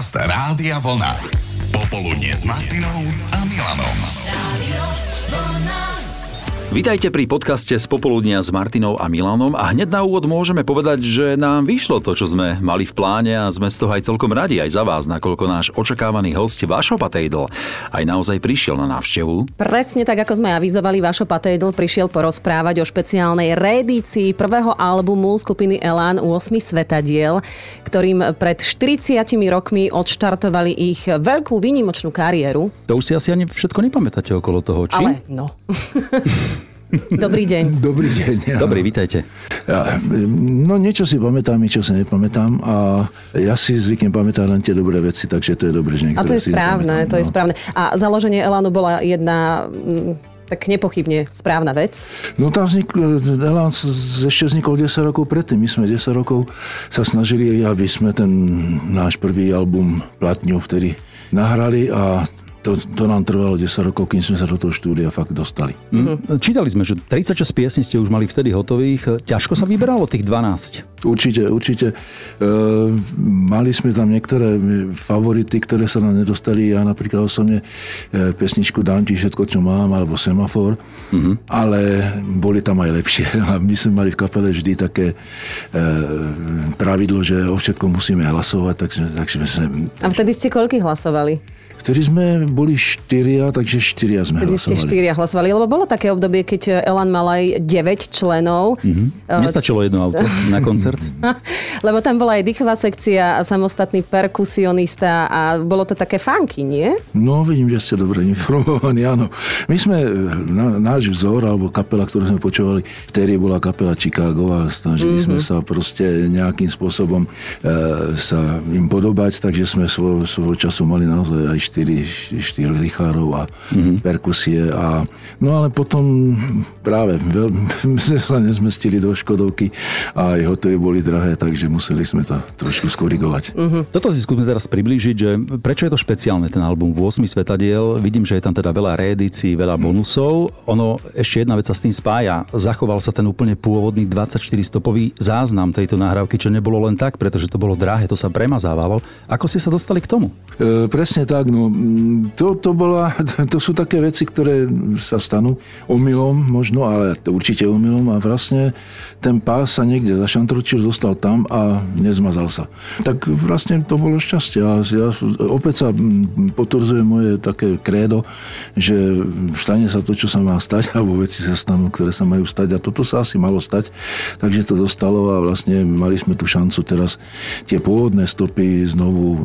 Podcast Rádia Vlna. Popoludne s Martinou a Milanom. Rádio Vlna. Vitajte pri podcaste z popoludnia s Martinou a Milanom a hneď na úvod môžeme povedať, že nám vyšlo to, čo sme mali v pláne a sme z toho aj celkom radi aj za vás, nakoľko náš očakávaný host Vašo Patejdl aj naozaj prišiel na návštevu. Presne tak, ako sme avizovali, Vašo Patejdl prišiel porozprávať o špeciálnej reedícii prvého albumu skupiny Elan Ôsmy Svetadiel, ktorým pred 40 rokmi odštartovali ich veľkú výnimočnú kariéru. To už si asi ani všetko nepamätáte okolo toho, či? Ale no... Dobrý deň. Dobrý deň. Ja. Dobrý, vítajte. Ja, no niečo si pamätám, niečo si nepamätám a ja si zvyknem pamätať len tie dobré veci, takže to je dobré, že niektoré si nepamätám. A to je správne. A založenie Elanu bola jedna... tak nepochybne správna vec. No tam Elan ešte vznikol 10 rokov predtým. My sme 10 rokov sa snažili, aby sme ten náš prvý album Platňu vtedy nahrali a to nám trvalo 10 rokov, kým sme sa do toho štúdia fakt dostali. Mm-hmm. Čítali sme, že 36 piesní ste už mali vtedy hotových. Ťažko sa vyberalo tých 12? Určite. Mali sme tam niektoré favority, ktoré sa nám nedostali. Ja napríklad osobne pesničku Dám ti všetko, čo mám, alebo Semafor. Mm-hmm. Ale boli tam aj lepšie. A my sme mali v kapele vždy také pravidlo, že o všetkom musíme hlasovať. A vtedy ste koľkých hlasovali? Vtedy sme boli 4, takže 4 sme hlasovali. Vtedy ste 4 hlasovali, lebo bolo také obdobie, keď Elan mal aj 9 členov. Mm-hmm. Nestačilo jedno auto na koncert. Lebo tam bola aj dychová sekcia a samostatný perkusionista a bolo to také funky, nie? No, vidím, že ste dobre informovaní, áno. My sme, náš vzor, alebo kapela, ktorú sme počúvali, vtedy bola kapela Chicago a snažili sme sa proste nejakým spôsobom sa im podobať, takže sme svojho času mali naozaj aj 4 lichárov a perkusie. A, no ale potom práve sa nezmestili do Škodovky a aj hotovy boli drahé, takže museli sme to trošku skorigovať. Uh-huh. Toto si skúsme teraz priblížiť, že prečo je to špeciálne ten album Ôsmy Svetadiel. Vidím, že je tam teda veľa reedícií, veľa bonusov. Ono, ešte jedna vec sa s tým spája. Zachoval sa ten úplne pôvodný 24-stopový záznam tejto nahrávky, čo nebolo len tak, pretože to bolo drahé, to sa premazávalo. Ako ste sa dostali k tomu? Presne tak. No, to sú také veci, ktoré sa stanú omylom možno, ale určite omylom a vlastne ten pás sa niekde zašantročil, zostal tam a nezmazal sa. Tak vlastne to bolo šťastie a ja opäť sa potvrdzuje moje také krédo, že stane sa to, čo sa má stať, alebo veci sa stanú, ktoré sa majú stať a toto sa asi malo stať, takže to dostalo a vlastne mali sme tú šancu teraz tie pôvodné stopy znovu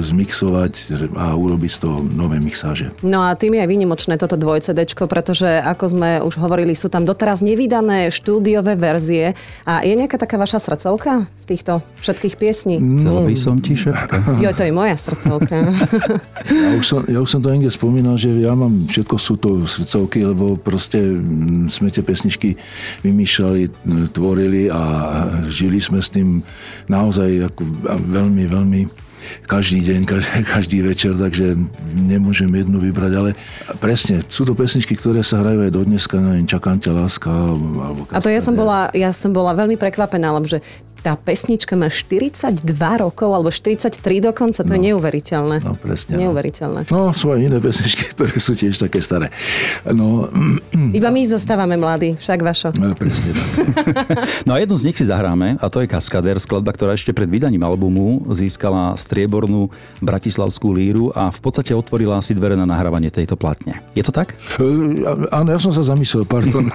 zmixovať a urobiť z toho nové mixáže. No a tým je aj výnimočné toto dvojcedečko, pretože ako sme už hovorili, sú tam doteraz nevydané štúdiové verzie a je nejaká taká vaša srdcovka z týchto všetkých piesní? No, by som tišel. Jo, to je moja srdcovka. Ja už som to niekde spomínal, že ja mám všetko sú to srdcovky, lebo proste sme tie pesničky vymýšľali, tvorili a žili sme s tým naozaj ako veľmi, veľmi každý deň, každý večer, takže nemôžem jednu vybrať, ale presne, sú to pesničky, ktoré sa hrajú aj do dneska, neviem, Čakám ťa, láska, alebo... A to ja som bola veľmi prekvapená, lebo že tá pesnička má 42 rokov, alebo 43 dokonca, to je neuveriteľné. No, presne. Neuveriteľné. No, sú aj iné pesničky, ktoré sú tiež také staré. No... Iba my zostávame mladí, však Vašo. No, presne tak. No a jednu z nich si zahráme, a to je Kaskadér, skladba, ktorá ešte pred vydaním albumu získala striebornú Bratislavskú líru a v podstate otvorila si dvere na nahrávanie tejto platne. Je to tak? Áno, ja som sa zamyslel, pardon.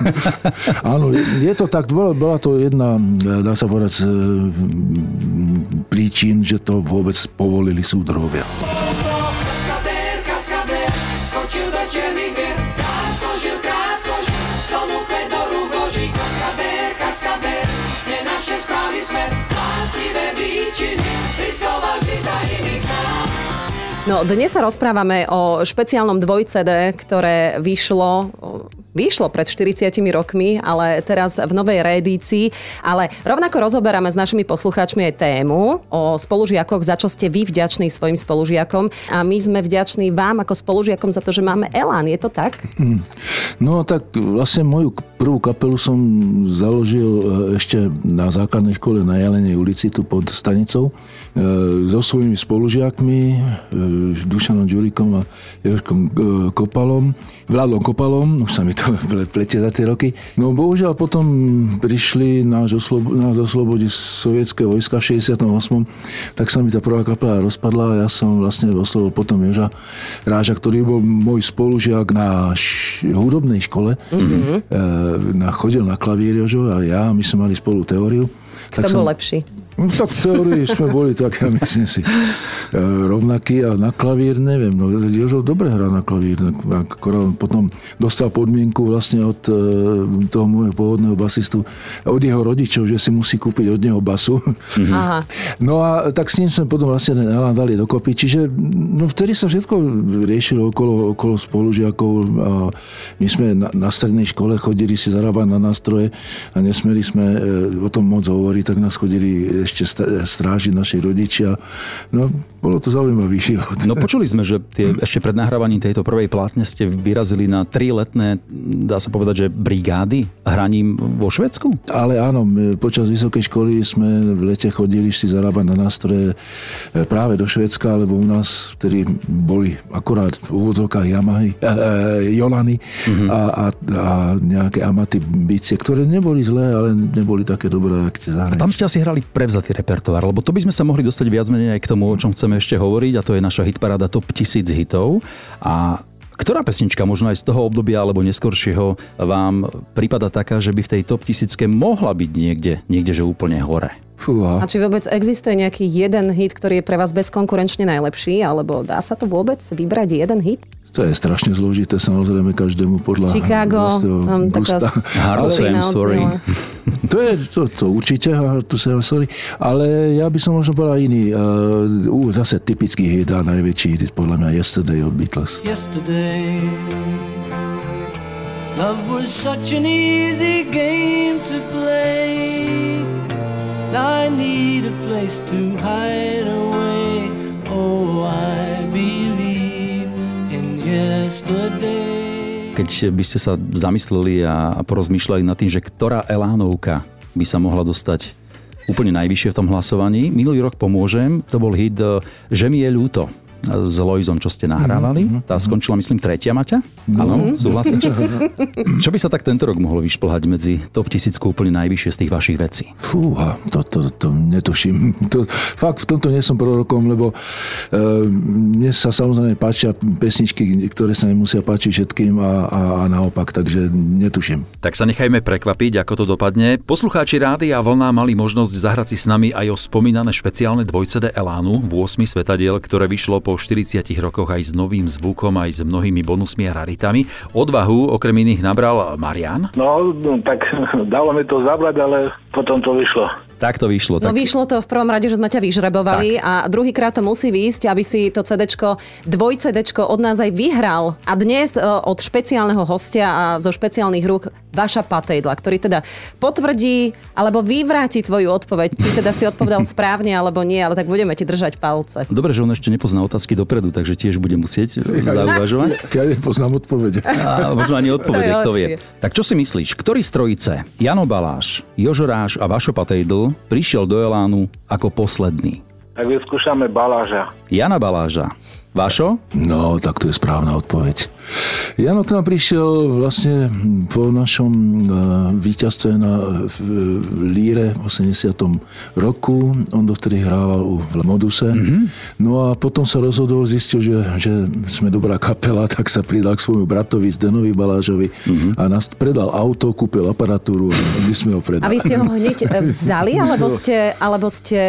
Áno, je to tak. Bola to jedna, dá sa povedať, príčin, že to vôbec povolili súdrovia. No, dnes sa rozprávame o špeciálnom dvojcede, ktoré vyšlo pred 40 rokmi, ale teraz v novej reedícii. Ale rovnako rozoberáme s našimi poslucháčmi aj tému o spolužiakoch, za čo ste vy vďační svojim spolužiakom. A my sme vďační vám ako spolužiakom za to, že máme Elan. Je to tak? No tak vlastne moju prvú kapelu som založil ešte na základnej škole na Jelenej ulici, tu pod stanicou, so svojimi spolužiakmi, Dušanom Džuríkom a Jožkom Kopalom, Vladom Kopalom, už sa mi to pletie za tie roky. No bohužiaľ potom prišli nás oslobodiť sovietské vojska v 68. Tak sa mi tá prvá kapela rozpadla a ja som vlastne oslovil potom Joža Ráža, ktorý bol môj spolužiak na hudobnej škole. Mm-hmm. Chodil na klavír Jožo a ja, my sme mali spolu teóriu. Kto bol lepší? No, tak v teórii sme boli tak, ja myslím si, rovnakí a na klavír neviem. No, Jožo dobre hrá na klavír, akorát potom dostal podmienku vlastne od toho môjho pôvodného basistu, od jeho rodičov, že si musí kúpiť od neho basu. Mm-hmm. Aha. No a tak s ním sme potom vlastne ten Elan dali dokopy, čiže no, vtedy sa všetko riešilo okolo spolužiakov a my sme na strednej škole chodili si zarábať na nástroje a nesmeli sme o tom moc hovoriť, tak nás chodili ešte strážiť naši rodičia. No, bolo to zaujímavý život. No, počuli sme, že ešte pred nahrávaním tejto prvej plátne ste vyrazili na 3-letné, dá sa povedať, že brigády hraním vo Švédsku? Ale áno, počas vysokej školy sme v lete chodili si zarábať na nástroje práve do Švédska, lebo u nás vtedy boli akorát v úvodzovkách Jolany mm-hmm. a nejaké amaty bicie, ktoré neboli zlé, ale neboli také dobré, jak tie zahraničné. A tam ste asi hrali prevzatý repertoár, lebo to by sme sa mohli dostať viac menej aj k tomu, o čom chceme ešte hovoriť, a to je naša hitparáda Top 1000 hitov. A ktorá pesnička, možno aj z toho obdobia alebo neskoršieho, vám prípada taká, že by v tej Top 1000 mohla byť niekde že úplne hore? Fúha. A či vôbec existuje nejaký jeden hit, ktorý je pre vás bezkonkurenčne najlepší, alebo dá sa to vôbec vybrať jeden hit? To je strašne zložité, samozrejme, každému podľa Chicago, gusta. Hard Sam, sorry. To je to určite, Hard Sam, sorry. Ale ja by som možno povedal iný. Zase typický hit a najväčší hit, podľa mňa Yesterday od Beatles. Yesterday love was such an easy game to play. I need a place to hide away. Oh, I believe in yesterday. Keď by ste sa zamysleli a porozmýšľali nad tým, že ktorá Elánovka by sa mohla dostať úplne najvyššie v tom hlasovaní, minulý rok pomôžem, to bol hit Že mi je ľúto s Lojzom, čo ste nahrávali. Tá skončila, myslím, 3. Maťa. Áno, súhlasíš? Čo by sa tak tento rok mohlo vyšplhať medzi top 1000 úplne najvyššie z tých vašich vecí? Fúha, to netuším. Fakt v tomto nie som prorokom, lebo mne sa samozrejme páčia pesničky, ktoré sa nemusia páčiť všetkým a naopak, takže netuším. Tak sa nechajme prekvapiť, ako to dopadne. Poslucháči Rádia Vlna mali možnosť zahrať si s nami aj o spomínané špeciálne dvojcede Elánu v Ôsmy Svetadiel, ktoré vyšlo po 40 rokoch aj s novým zvukom, aj s mnohými bonusmi a raritami. Odvahu okrem iných nabral Marian. No, tak dalo mi to zabrať, ale potom to vyšlo. Tak to vyšlo. No tak... vyšlo to v prvom rade, že sme ťa vyžrebovali tak. A druhýkrát to musí výjsť, aby si to CDčko, dvojcedečko od nás aj vyhral. A dnes od špeciálneho hostia a zo špeciálnych rúk Vaša Patejdla, ktorý teda potvrdí alebo vyvráti tvoju odpoveď. Či teda si odpovedal správne alebo nie, ale tak budeme ti držať palce. Dobre, že on ešte nepozná otázky dopredu, takže tiež budem musieť zauvažovať. Ja nepoznám odpovede. A možno ani odpovede, kto vie. Tak čo si myslíš, ktorý z trojice, Jano Baláš, Jožo Ráž a Vašo Patejdl, prišiel do Elánu ako posledný? Tak vyskúšame Baláža. Jana Baláža. Vašo? No, tak to je správna odpoveď. Jano k nám prišiel vlastne po našom víťazstve na Líre v 80. roku. On dovtedy hrával u Moduse. Mm-hmm. No a potom sa rozhodol, zistil, že sme dobrá kapela, tak sa pridal k svojmu bratovi Zdenovi Balážovi mm-hmm. a nás predal auto, kúpil aparatúru a my sme ho predali. A vy ste ho hneď vzali? Alebo ste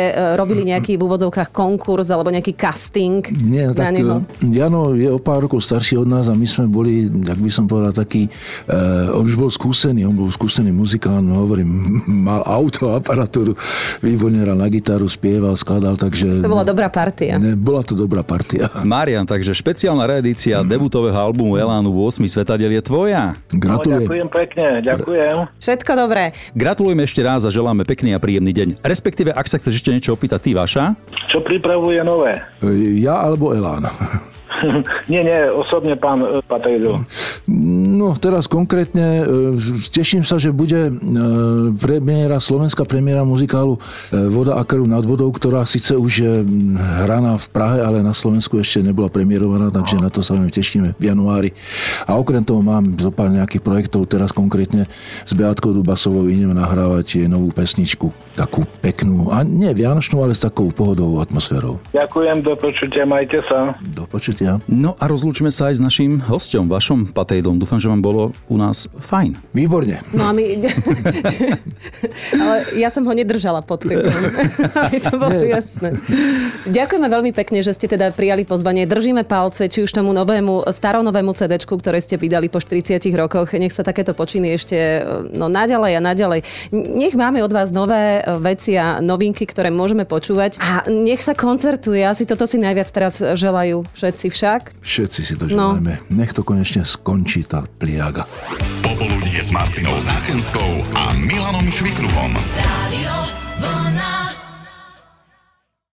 robili nejaký v úvodzovkách konkurs alebo nejaký casting? Nie, tak Jano je o pár rokov starší od nás a my sme boli, tak by som povedal, taký... on už bol skúsený, muzikán, hovorím, mal auto, aparatúru, výborne hral na gitaru, spieval, skladal, takže... To bola dobrá partia. Bola to dobrá partia. Marian, takže špeciálna reedícia debutového albumu Elánu v 8. Svetadiel je tvoja. Gratulujem. No, ďakujem pekne, ďakujem. Všetko dobré. Gratulujeme ešte raz a želáme pekný a príjemný deň. Respektíve, ak sa chceš ešte niečo opýtať, ty Vaša? Čo pripravuje nové? Ja alebo Elán? Nie, osobne pán Patejdl. No teraz konkrétne teším sa, že bude premiéra, slovenská premiéra muzikálu Voda a krv nad vodou, ktorá síce už je hraná v Prahe, ale na Slovensku ešte nebola premiérovaná, takže na to sa vám tešíme v januári. A okrem toho mám zopár nejakých projektov, teraz konkrétne s Beátkou Dubasovou idem nahrávať jej novú pesničku, takú peknú, a nie vianočnú, ale s takou pohodovou atmosférou. Ďakujem, do počutia, majte sa. Do počutia. No a rozlúčime sa aj s naším hosťom, Vašom Patejdlom. Dúfam, že vám bolo u nás fajn. Výborne. No a my... ale ja som ho nedržala pod krkom. Aby to bolo jasné. Ďakujeme veľmi pekne, že ste teda prijali pozvanie. Držíme palce, či už tomu novému, staronovému CD-čku, ktoré ste vydali po 40 rokoch. Nech sa takéto počiny ešte naďalej a naďalej. Nech máme od vás nové veci a novinky, ktoré môžeme počúvať. A nech sa koncertuje. Asi toto si najviac teraz želajú všetci však. Všetci si to želajme. No. Nech to konečne skončí tá pliaga. Popoludnie s Martinou Záchenskou a Milanom Švikruhom.